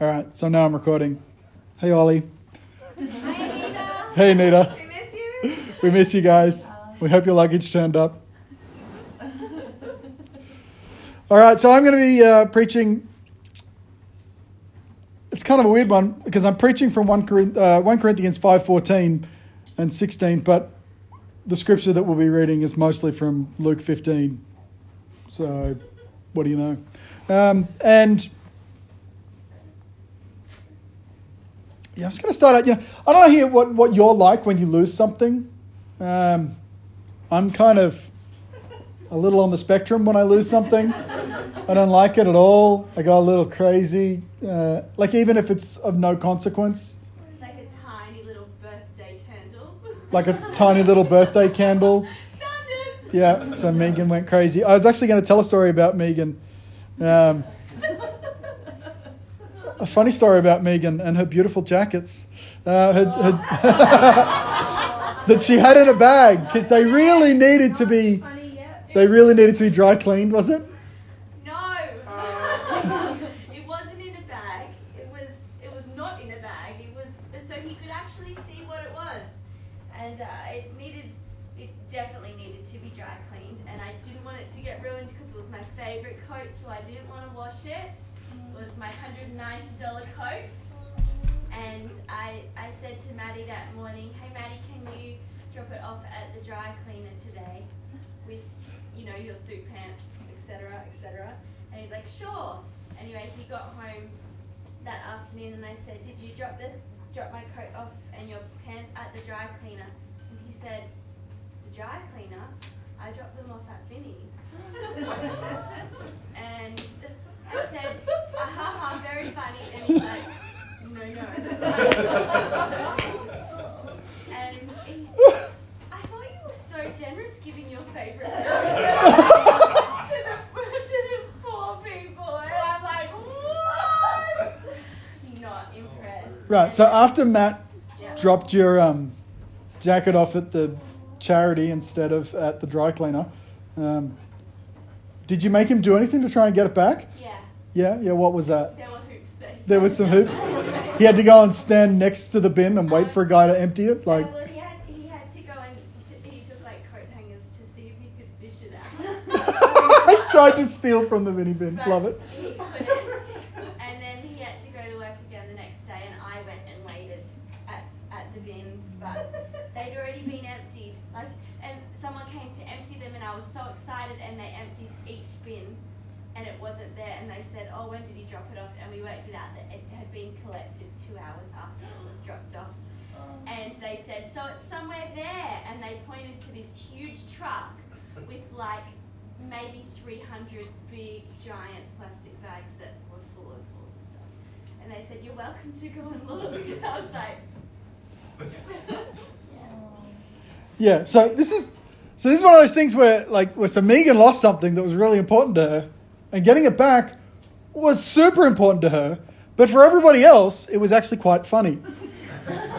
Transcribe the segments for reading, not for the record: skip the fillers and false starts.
All right, so now I'm recording. Hey, Ollie. Hi, Anita. Hey, Anita. We miss you. We miss you guys. We hope your luggage turned up. All right, so I'm going to be preaching. It's kind of a weird one because I'm preaching from 1 Corinthians 5:14 and 16, but the scripture that we'll be reading is mostly from Luke 15. So what do you know? Yeah, I'm just going to start out, I don't know here what you're like when you lose something. I'm kind of a little on the spectrum when I lose something. I don't like it at all. I go a little crazy. Like even if it's of no consequence. Like a tiny little birthday candle. Like a tiny little birthday candle. Yeah, so Megan went crazy. I was actually going to tell a story about Megan. A funny story about Megan and her beautiful jackets that she had in a bag because they really needed to be dry cleaned, was it? No, it wasn't in a bag. It was not in a bag. It was so he could actually see what it was, and it definitely needed to be dry cleaned, and I didn't want it to get ruined because it was my favourite coat, so I didn't want to wash it. Was my $190 coat, and I said to Maddie that morning, "Hey Maddie, can you drop it off at the dry cleaner today with your suit pants, etc., etc.?" And he's like, "Sure." Anyway, he got home that afternoon, and I said, "Did you drop my coat off and your pants at the dry cleaner?" And he said, "The dry cleaner? I dropped them off at Vinny's." And I said, "Aha, very funny," and he's like, no. And he said, "I thought you were so generous giving your favourite to the poor people," and I'm like, what? Not impressed. Right, so after Matt dropped your jacket off at the charity instead of at the dry cleaner, did you make him do anything to try and get it back? Yeah, what was that? There were hoops there. There were some hoops? He had to go and stand next to the bin and wait for a guy to empty it? Like. Well, he had to go and he took like coat hangers to see if he could fish it out. He tried to steal from the mini bin. But love it. He couldn't. And then he had to go to work again the next day, and I went and waited at the bins, but they'd already been emptied. And someone came to empty them, and I was so excited, and they emptied each bin. And it wasn't there, and they said, "Oh, when did he drop it off?" And we worked it out that it had been collected 2 hours after it was dropped off. And they said, "So it's somewhere there." And they pointed to this huge truck with like maybe 300 big, giant plastic bags that were full of all the stuff. And they said, "You're welcome to go and look." And I was like, yeah. So this is one of those things where Megan lost something that was really important to her. And getting it back was super important to her, but for everybody else, it was actually quite funny.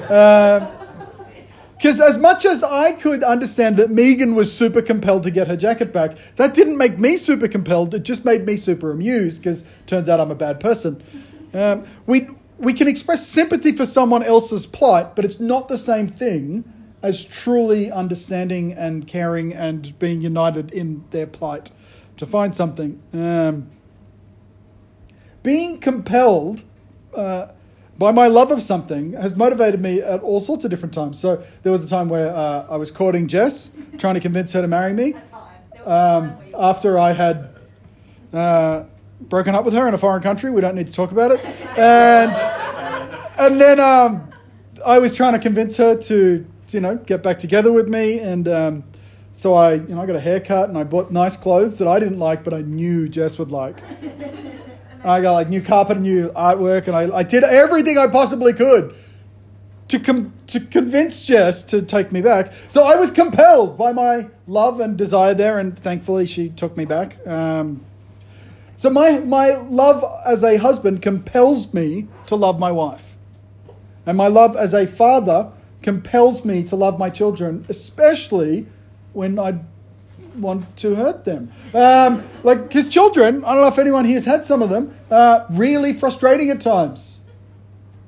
Because as much as I could understand that Megan was super compelled to get her jacket back, that didn't make me super compelled. It just made me super amused because turns out I'm a bad person. We can express sympathy for someone else's plight, but it's not the same thing as truly understanding and caring and being united in their plight. To find something. Being compelled by my love of something has motivated me at all sorts of different times. So there was a time where I was courting Jess, trying to convince her to marry me. After I had broken up with her in a foreign country. We don't need to talk about it. And then I was trying to convince her to get back together with me, and so I got a haircut and I bought nice clothes that I didn't like, but I knew Jess would like. And I got like new carpet and new artwork, and I did everything I possibly could to convince Jess to take me back. So I was compelled by my love and desire there, and thankfully she took me back. So my love as a husband compels me to love my wife. And my love as a father compels me to love my children, especially when I want to hurt them. Like his children, I don't know if anyone here's had some of them, really frustrating at times.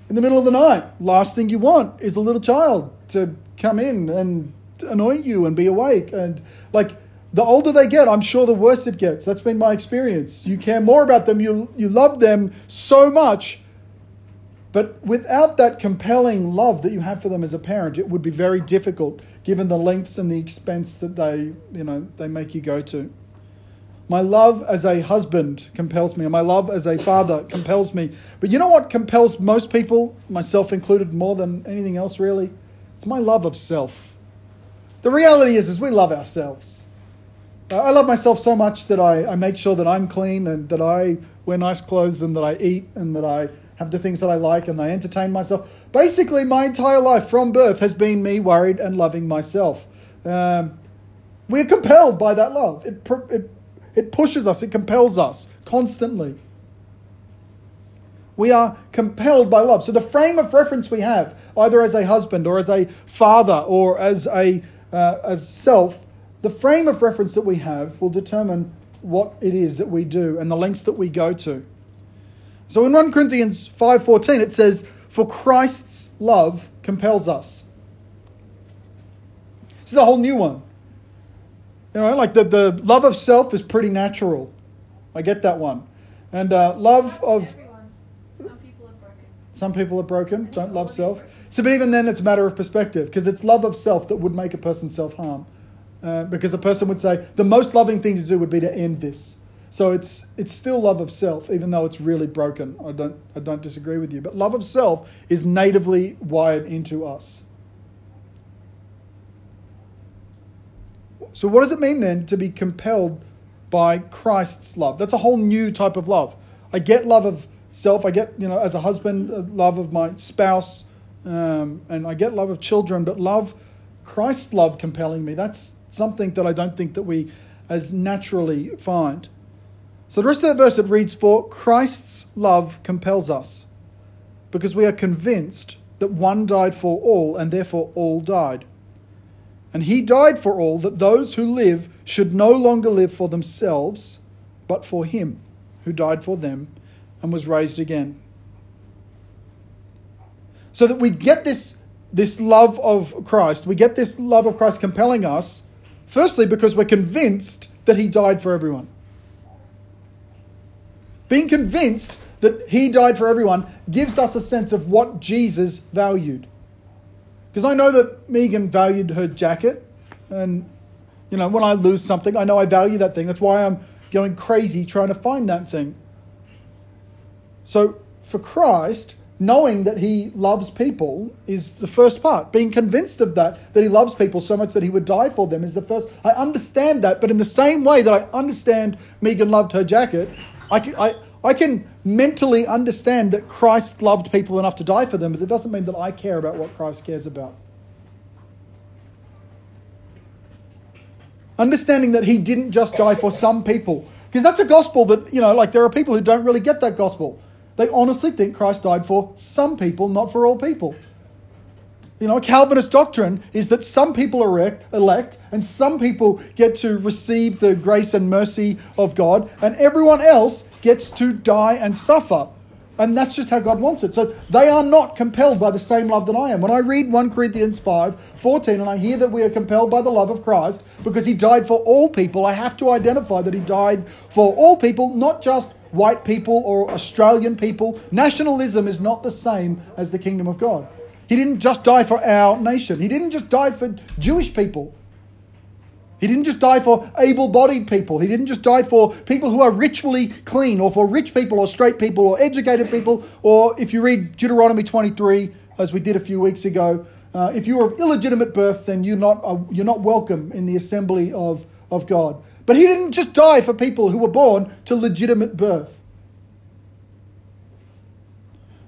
In the middle of the night, last thing you want is a little child to come in and annoy you and be awake. And like the older they get, I'm sure the worse it gets. That's been my experience. You care more about them. You love them so much. But without that compelling love that you have for them as a parent, it would be very difficult given the lengths and the expense that they make you go to. My love as a husband compels me, and my love as a father compels me. But you know what compels most people, myself included, more than anything else really? It's my love of self. The reality is we love ourselves. I love myself so much that I make sure that I'm clean and that I wear nice clothes and that I eat and that I have the things that I like and I entertain myself. Basically, my entire life from birth has been me worried and loving myself. We're compelled by that love. It pushes us, it compels us constantly. We are compelled by love. So the frame of reference we have, either as a husband or as a father or as a self, the frame of reference that we have will determine what it is that we do and the lengths that we go to. So in 1 Corinthians 5:14, it says, "For Christ's love compels us." This is a whole new one. You know, like the love of self is pretty natural. I get that one. And love of... Some people are broken, don't love self. So, but even then it's a matter of perspective, because it's love of self that would make a person self-harm. Because a person would say, the most loving thing to do would be to end this. So it's still love of self, even though it's really broken. I don't disagree with you. But love of self is natively wired into us. So what does it mean then to be compelled by Christ's love? That's a whole new type of love. I get love of self. I get, as a husband, love of my spouse. And I get love of children. But love, Christ's love compelling me, that's something that I don't think that we as naturally find. So the rest of that verse, it reads, "For Christ's love compels us, because we are convinced that one died for all, and therefore all died. And he died for all, that those who live should no longer live for themselves, but for him who died for them and was raised again." So that we get this love of Christ. We get this love of Christ compelling us, firstly, because we're convinced that he died for everyone. Being convinced that he died for everyone gives us a sense of what Jesus valued. Because I know that Megan valued her jacket. And, when I lose something, I know I value that thing. That's why I'm going crazy trying to find that thing. So for Christ, knowing that he loves people is the first part. Being convinced of that he loves people so much that he would die for them is the first. I understand that. But in the same way that I understand Megan loved her jacket, I can mentally understand that Christ loved people enough to die for them, but it doesn't mean that I care about what Christ cares about. Understanding that he didn't just die for some people, because that's a gospel that, there are people who don't really get that gospel. They honestly think Christ died for some people, not for all people. Calvinist doctrine is that some people are elect and some people get to receive the grace and mercy of God and everyone else gets to die and suffer. And that's just how God wants it. So they are not compelled by the same love that I am. When I read 1 Corinthians 5:14 and I hear that we are compelled by the love of Christ because he died for all people, I have to identify that he died for all people, not just white people or Australian people. Nationalism is not the same as the kingdom of God. He didn't just die for our nation. He didn't just die for Jewish people. He didn't just die for able-bodied people. He didn't just die for people who are ritually clean or for rich people or straight people or educated people. Or if you read Deuteronomy 23, as we did a few weeks ago, if you are of illegitimate birth, then you're not welcome in the assembly of God. But he didn't just die for people who were born to legitimate birth.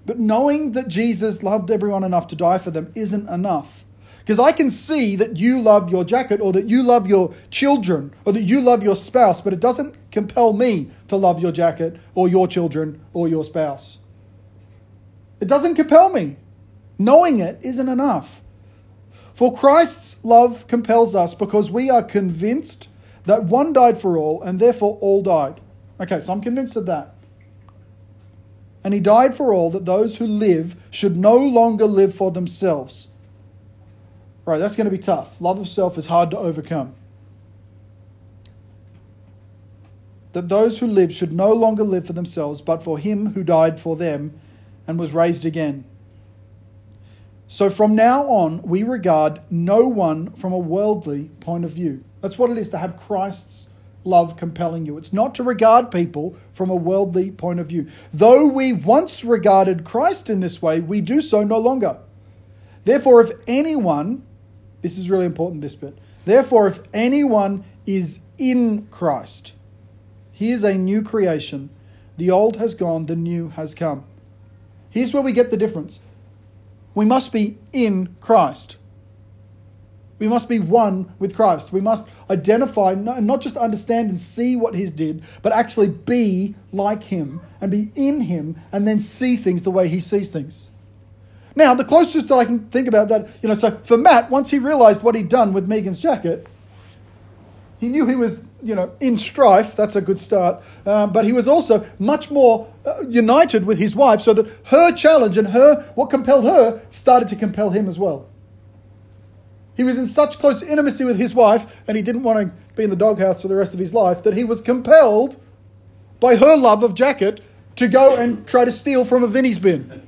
But knowing that Jesus loved everyone enough to die for them isn't enough. Because I can see that you love your jacket or that you love your children or that you love your spouse, but it doesn't compel me to love your jacket or your children or your spouse. It doesn't compel me. Knowing it isn't enough. For Christ's love compels us because we are convinced that one died for all, and therefore all died. Okay, so I'm convinced of that. And he died for all, that those who live should no longer live for themselves. Right, that's going to be tough. Love of self is hard to overcome. That those who live should no longer live for themselves, but for him who died for them and was raised again. So from now on, we regard no one from a worldly point of view. That's what it is to have Christ's love compelling you. It's not to regard people from a worldly point of view. Though we once regarded Christ in this way, we do so no longer. Therefore, if anyone, this is really important, this bit. Therefore, if anyone is in Christ, he is a new creation. The old has gone, the new has come. Here's where we get the difference. We must be in Christ. We must be one with Christ. We must identify, not just understand and see what he did, but actually be like him and be in him and then see things the way he sees things. Now, the closest that I can think about that, so for Matt, once he realized what he'd done with Megan's jacket, he knew he was, in strife. That's a good start. But he was also much more united with his wife, so that her challenge and what compelled her started to compel him as well. He was in such close intimacy with his wife, and he didn't want to be in the doghouse for the rest of his life, that he was compelled by her love of jacket to go and try to steal from a Vinny's bin.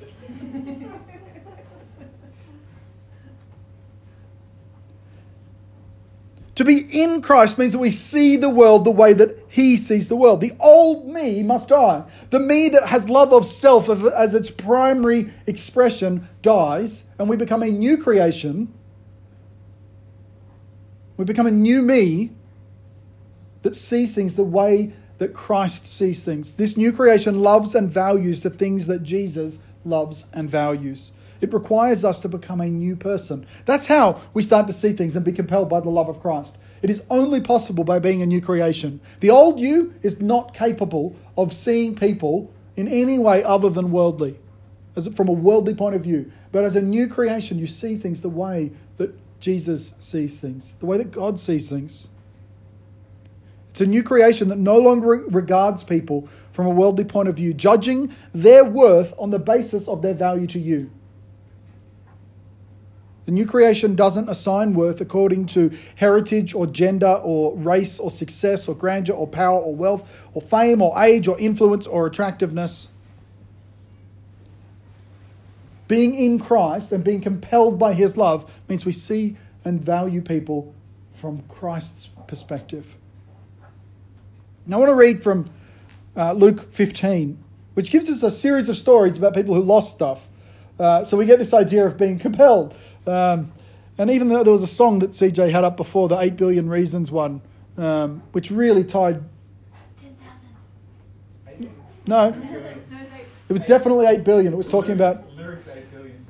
To be in Christ means that we see the world the way that he sees the world. The old me must die. The me that has love of self as its primary expression dies, and we become a new creation. We become a new me that sees things the way that Christ sees things. This new creation loves and values the things that Jesus loves and values. It requires us to become a new person. That's how we start to see things and be compelled by the love of Christ. It is only possible by being a new creation. The old you is not capable of seeing people in any way other than worldly, from a worldly point of view. But as a new creation, you see things the way that Jesus sees things, the way that God sees things. It's a new creation that no longer regards people from a worldly point of view, judging their worth on the basis of their value to you. The new creation doesn't assign worth according to heritage or gender or race or success or grandeur or power or wealth or fame or age or influence or attractiveness. Being in Christ and being compelled by his love means we see and value people from Christ's perspective. Now I want to read from Luke 15, which gives us a series of stories about people who lost stuff. So we get this idea of being compelled. And even though there was a song that CJ had up before, the 8 Billion Reasons one, which really tied... 10,000. No. It was definitely 8 billion. It was talking about... Lyrics 8 billion.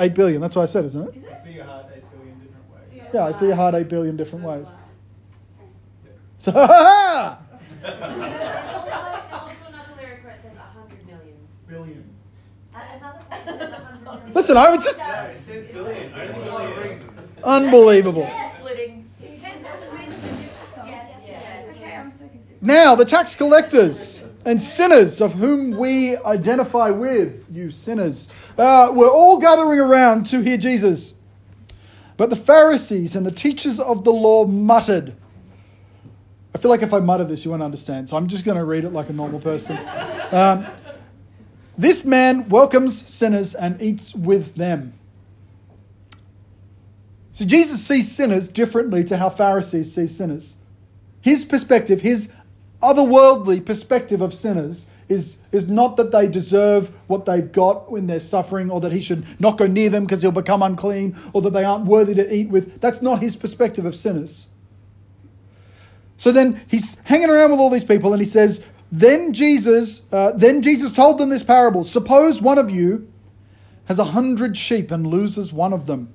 8 billion, that's what I said, isn't it? I see your heart 8 billion different ways. Yeah, I see your heart 8 billion different ways. So, ha ha! There's also another lyric where it says 100 million. Billion. Listen, I would just... Yeah, it says billion. Unbelievable. Now, the tax collectors and sinners, of whom we identify with, you sinners, were all gathering around to hear Jesus. But the Pharisees and the teachers of the law muttered. I feel like if I mutter this, you won't understand, so I'm just going to read it like a normal person. This man welcomes sinners and eats with them. So Jesus sees sinners differently to how Pharisees see sinners. His perspective, his otherworldly perspective of sinners is not that they deserve what they've got when they're suffering, or that he should not go near them because he'll become unclean, or that they aren't worthy to eat with. That's not his perspective of sinners. So then he's hanging around with all these people and he says... Then Jesus told them this parable. Suppose one of you has 100 sheep and loses one of them.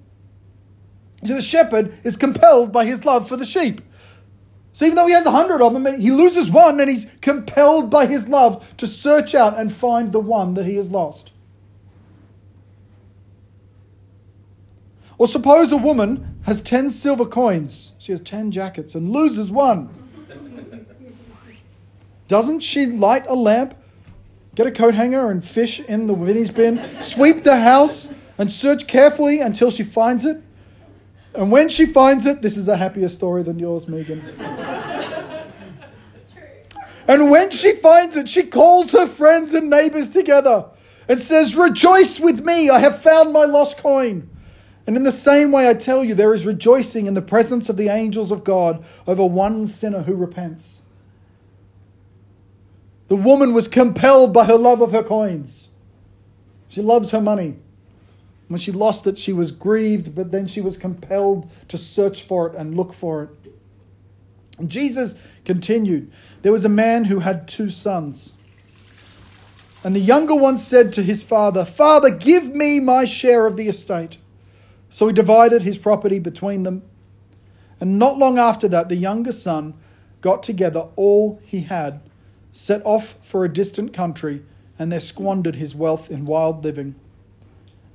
So the shepherd is compelled by his love for the sheep. So even though he has 100 of them, he loses one, and he's compelled by his love to search out and find the one that he has lost. Or suppose a woman has 10 silver coins. She has 10 jackets and loses one. Doesn't she light a lamp, get a coat hanger and fish in the Vinny's bin, sweep the house and search carefully until she finds it? And when she finds it, this is a happier story than yours, Megan. It's true. And when she finds it, she calls her friends and neighbors together and says, "Rejoice with me, I have found my lost coin." And in the same way, I tell you, there is rejoicing in the presence of the angels of God over one sinner who repents. The woman was compelled by her love of her coins. She loves her money. When she lost it, she was grieved, but then she was compelled to search for it and look for it. And Jesus continued, "There was a man who had 2 sons. And the younger one said to his father, 'Father, give me my share of the estate.' So he divided his property between them. And not long after that, the younger son got together all he had, set off for a distant country, and there squandered his wealth in wild living.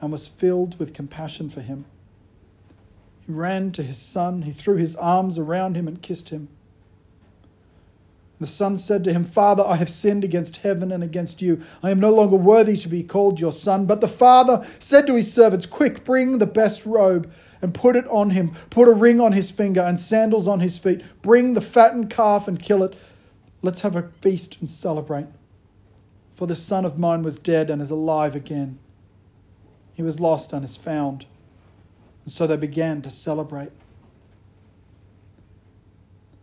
and was filled with compassion for him. He ran to his son. He threw his arms around him and kissed him. The son said to him, "Father, I have sinned against heaven and against you. I am no longer worthy to be called your son." But the father said to his servants, "Quick, bring the best robe and put it on him. Put a ring on his finger and sandals on his feet. Bring the fattened calf and kill it. Let's have a feast and celebrate. For this son of mine was dead and is alive again. He was lost and is found." And so they began to celebrate.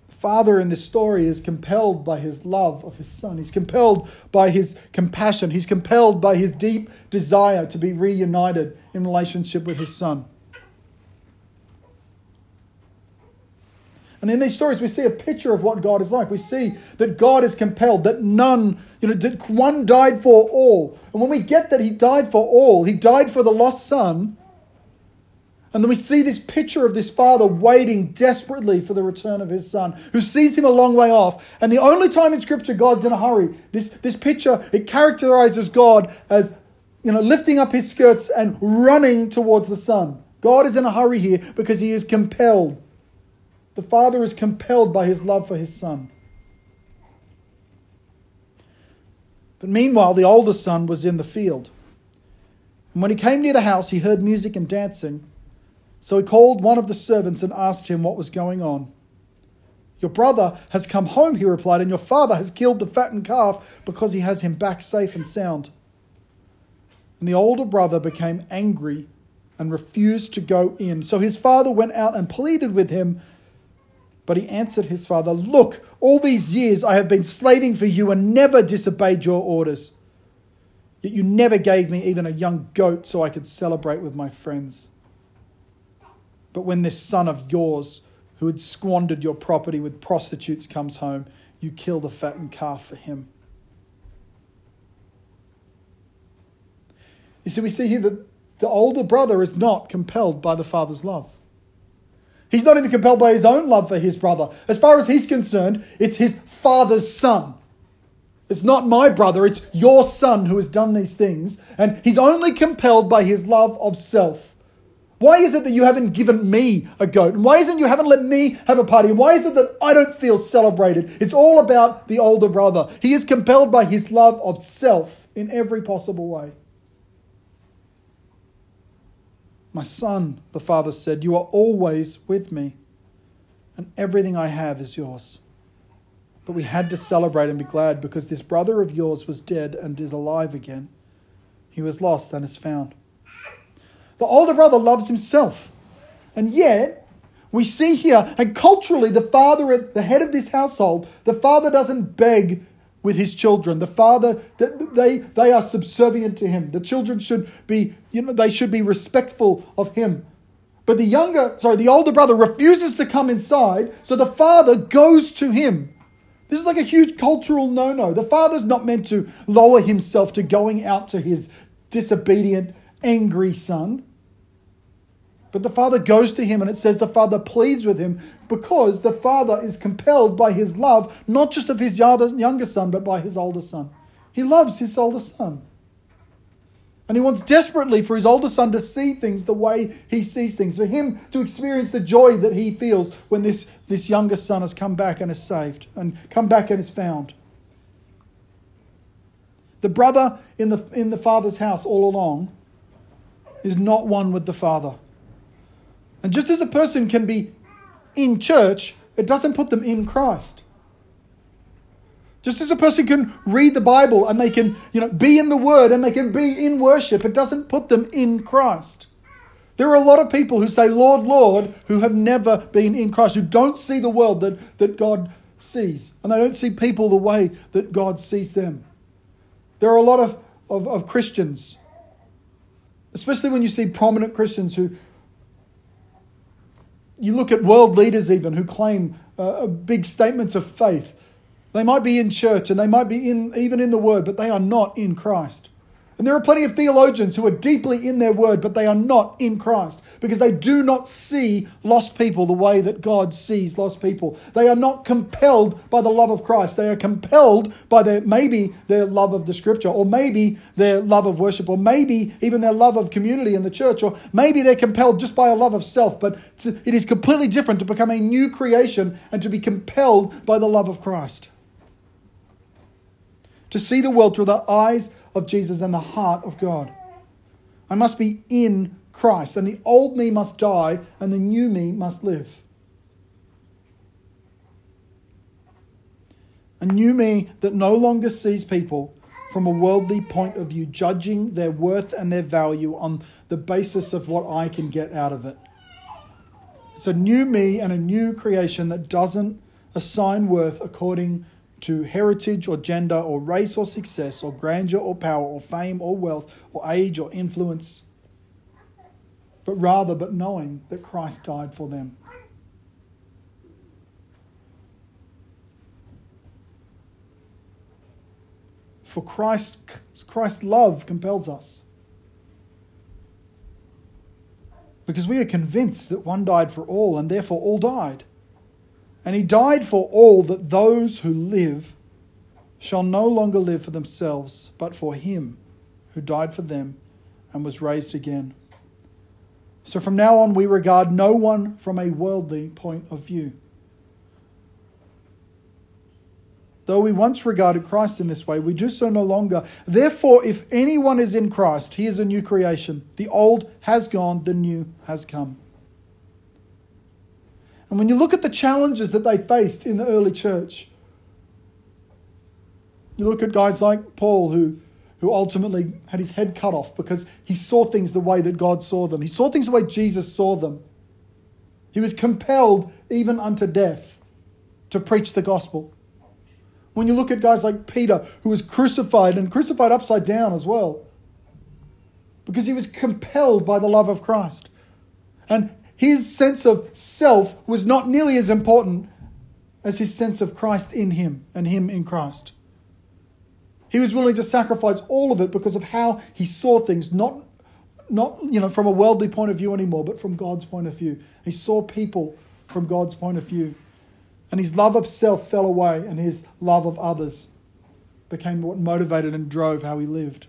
The father in this story is compelled by his love of his son. He's compelled by his compassion. He's compelled by his deep desire to be reunited in relationship with his son. And in these stories, we see a picture of what God is like. We see that God is compelled, that none, that one died for all. And when we get that he died for all, he died for the lost son. And then we see this picture of this father waiting desperately for the return of his son, who sees him a long way off. And the only time in Scripture God's in a hurry, this picture, it characterizes God as, lifting up his skirts and running towards the son. God is in a hurry here because he is compelled. The father is compelled by his love for his son. But meanwhile, the older son was in the field. And when he came near the house, he heard music and dancing. So he called one of the servants and asked him what was going on. "Your brother has come home," he replied, "and your father has killed the fattened calf because he has him back safe and sound." And the older brother became angry and refused to go in. So his father went out and pleaded with him. But he answered his father, "Look, all these years I have been slaving for you and never disobeyed your orders. Yet you never gave me even a young goat so I could celebrate with my friends. But when this son of yours, who had squandered your property with prostitutes, comes home, you kill the fattened calf for him." You see, we see here that the older brother is not compelled by the father's love. He's not even compelled by his own love for his brother. As far as he's concerned, it's his father's son. It's not my brother, it's your son who has done these things. And he's only compelled by his love of self. Why is it that you haven't given me a goat? And why isn't you haven't let me have a party? And why is it that I don't feel celebrated? It's all about the older brother. He is compelled by his love of self in every possible way. My son, the father said, you are always with me, and everything I have is yours. But we had to celebrate and be glad because this brother of yours was dead and is alive again. He was lost and is found. The older brother loves himself. And yet, we see here, and culturally, the father at the head of this household, the father doesn't beg with his children. The father, they are subservient to him. The children should be, they should be respectful of him. But the older brother refuses to come inside, so the father goes to him. This is like a huge cultural no-no. The father's not meant to lower himself to going out to his disobedient, angry son. But the father goes to him, and it says the father pleads with him because the father is compelled by his love, not just of his younger son, but by his older son. He loves his older son. And he wants desperately for his older son to see things the way he sees things, for him to experience the joy that he feels when this younger son has come back and is saved and come back and is found. The brother in the father's house all along is not one with the father. And just as a person can be in church, it doesn't put them in Christ. Just as a person can read the Bible and they can, be in the Word and they can be in worship, it doesn't put them in Christ. There are a lot of people who say, Lord, Lord, who have never been in Christ, who don't see the world that God sees. And they don't see people the way that God sees them. There are a lot of Christians, especially when you see prominent Christians who, you look at world leaders even, who claim big statements of faith. They might be in church and they might be even in the Word, but they are not in Christ. And there are plenty of theologians who are deeply in their Word, but they are not in Christ because they do not see lost people the way that God sees lost people. They are not compelled by the love of Christ. They are compelled by their love of the Scripture, or maybe their love of worship, or maybe even their love of community in the church, or maybe they're compelled just by a love of self. But it is completely different to become a new creation and to be compelled by the love of Christ. To see the world through the eyes of Jesus and the heart of God. I must be in Christ, and the old me must die, and the new me must live. A new me that no longer sees people from a worldly point of view, judging their worth and their value on the basis of what I can get out of it. It's a new me and a new creation that doesn't assign worth according to heritage or gender or race or success or grandeur or power or fame or wealth or age or influence, but knowing that Christ died for them. For Christ's love compels us. Because we are convinced that one died for all and therefore all died. And he died for all, that those who live shall no longer live for themselves, but for him who died for them and was raised again. So from now on, we regard no one from a worldly point of view. Though we once regarded Christ in this way, we do so no longer. Therefore, if anyone is in Christ, he is a new creation. The old has gone, the new has come. And when you look at the challenges that they faced in the early church, you look at guys like Paul who ultimately had his head cut off because he saw things the way that God saw them. He saw things the way Jesus saw them. He was compelled even unto death to preach the gospel. When you look at guys like Peter, who was crucified and crucified upside down as well, because he was compelled by the love of Christ. And his sense of self was not nearly as important as his sense of Christ in him and him in Christ. He was willing to sacrifice all of it because of how he saw things, not not, you know, from a worldly point of view anymore, but from God's point of view. He saw people from God's point of view. And his love of self fell away, and his love of others became what motivated and drove how he lived.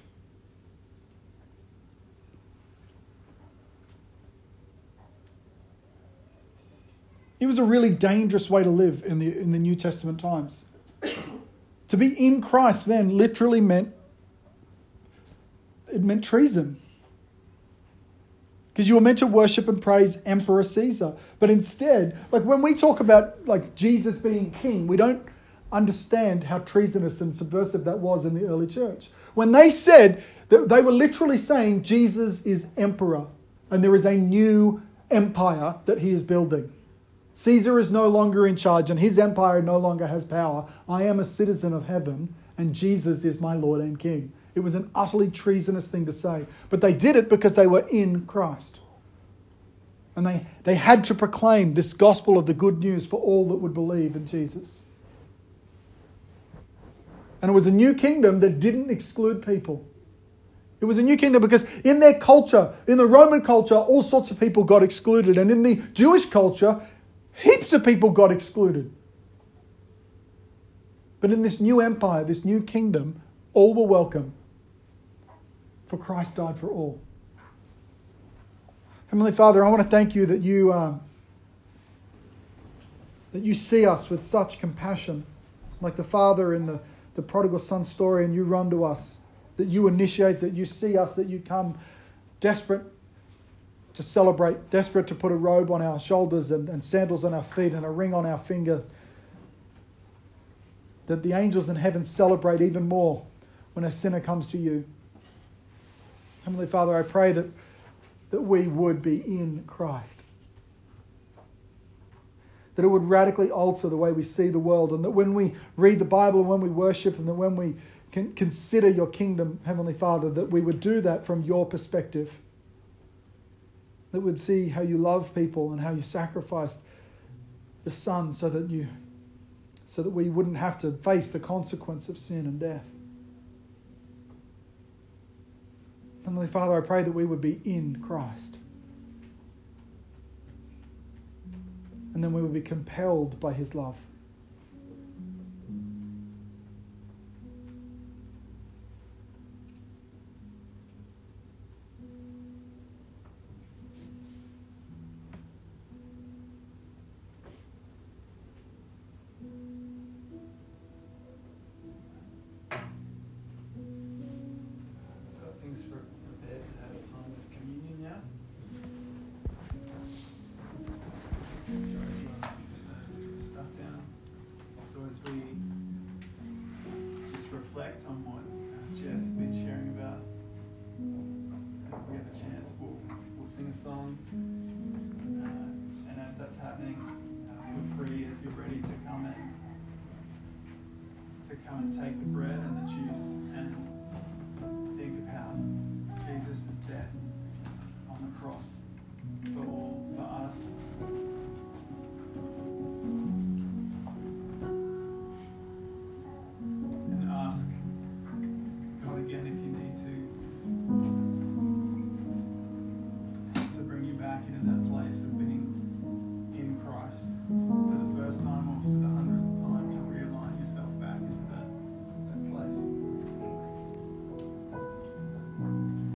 It was a really dangerous way to live in the New Testament times. To be in Christ then literally meant treason. Because you were meant to worship and praise Emperor Caesar. But instead, like when we talk about like Jesus being king, we don't understand how treasonous and subversive that was in the early church. When they said, that they were literally saying Jesus is emperor and there is a new empire that he is building. Caesar is no longer in charge and his empire no longer has power. I am a citizen of heaven and Jesus is my Lord and King. It was an utterly treasonous thing to say. But they did it because they were in Christ. And they had to proclaim this gospel of the good news for all that would believe in Jesus. And it was a new kingdom that didn't exclude people. It was a new kingdom because in their culture, in the Roman culture, all sorts of people got excluded. And in the Jewish culture, heaps of people got excluded. But in this new empire, this new kingdom, all were welcome. For Christ died for all. Heavenly Father, I want to thank you that you see us with such compassion. Like the father in the prodigal son story, and you run to us, that you initiate, that you see us, that you come desperate to celebrate, desperate to put a robe on our shoulders and sandals on our feet and a ring on our finger, that the angels in heaven celebrate even more when a sinner comes to you. Heavenly Father, I pray that we would be in Christ, that it would radically alter the way we see the world, and that when we read the Bible and when we worship and that when we can consider your kingdom, Heavenly Father, that we would do that from your perspective, that would see how you love people and how you sacrificed your son so that we wouldn't have to face the consequence of sin and death. Heavenly Father, I pray that we would be in Christ. And then we would be compelled by his love. On what Jeff has been sharing about. If we have a chance, we'll sing a song. And as that's happening, feel free as you're ready to come and take the bread and the juice and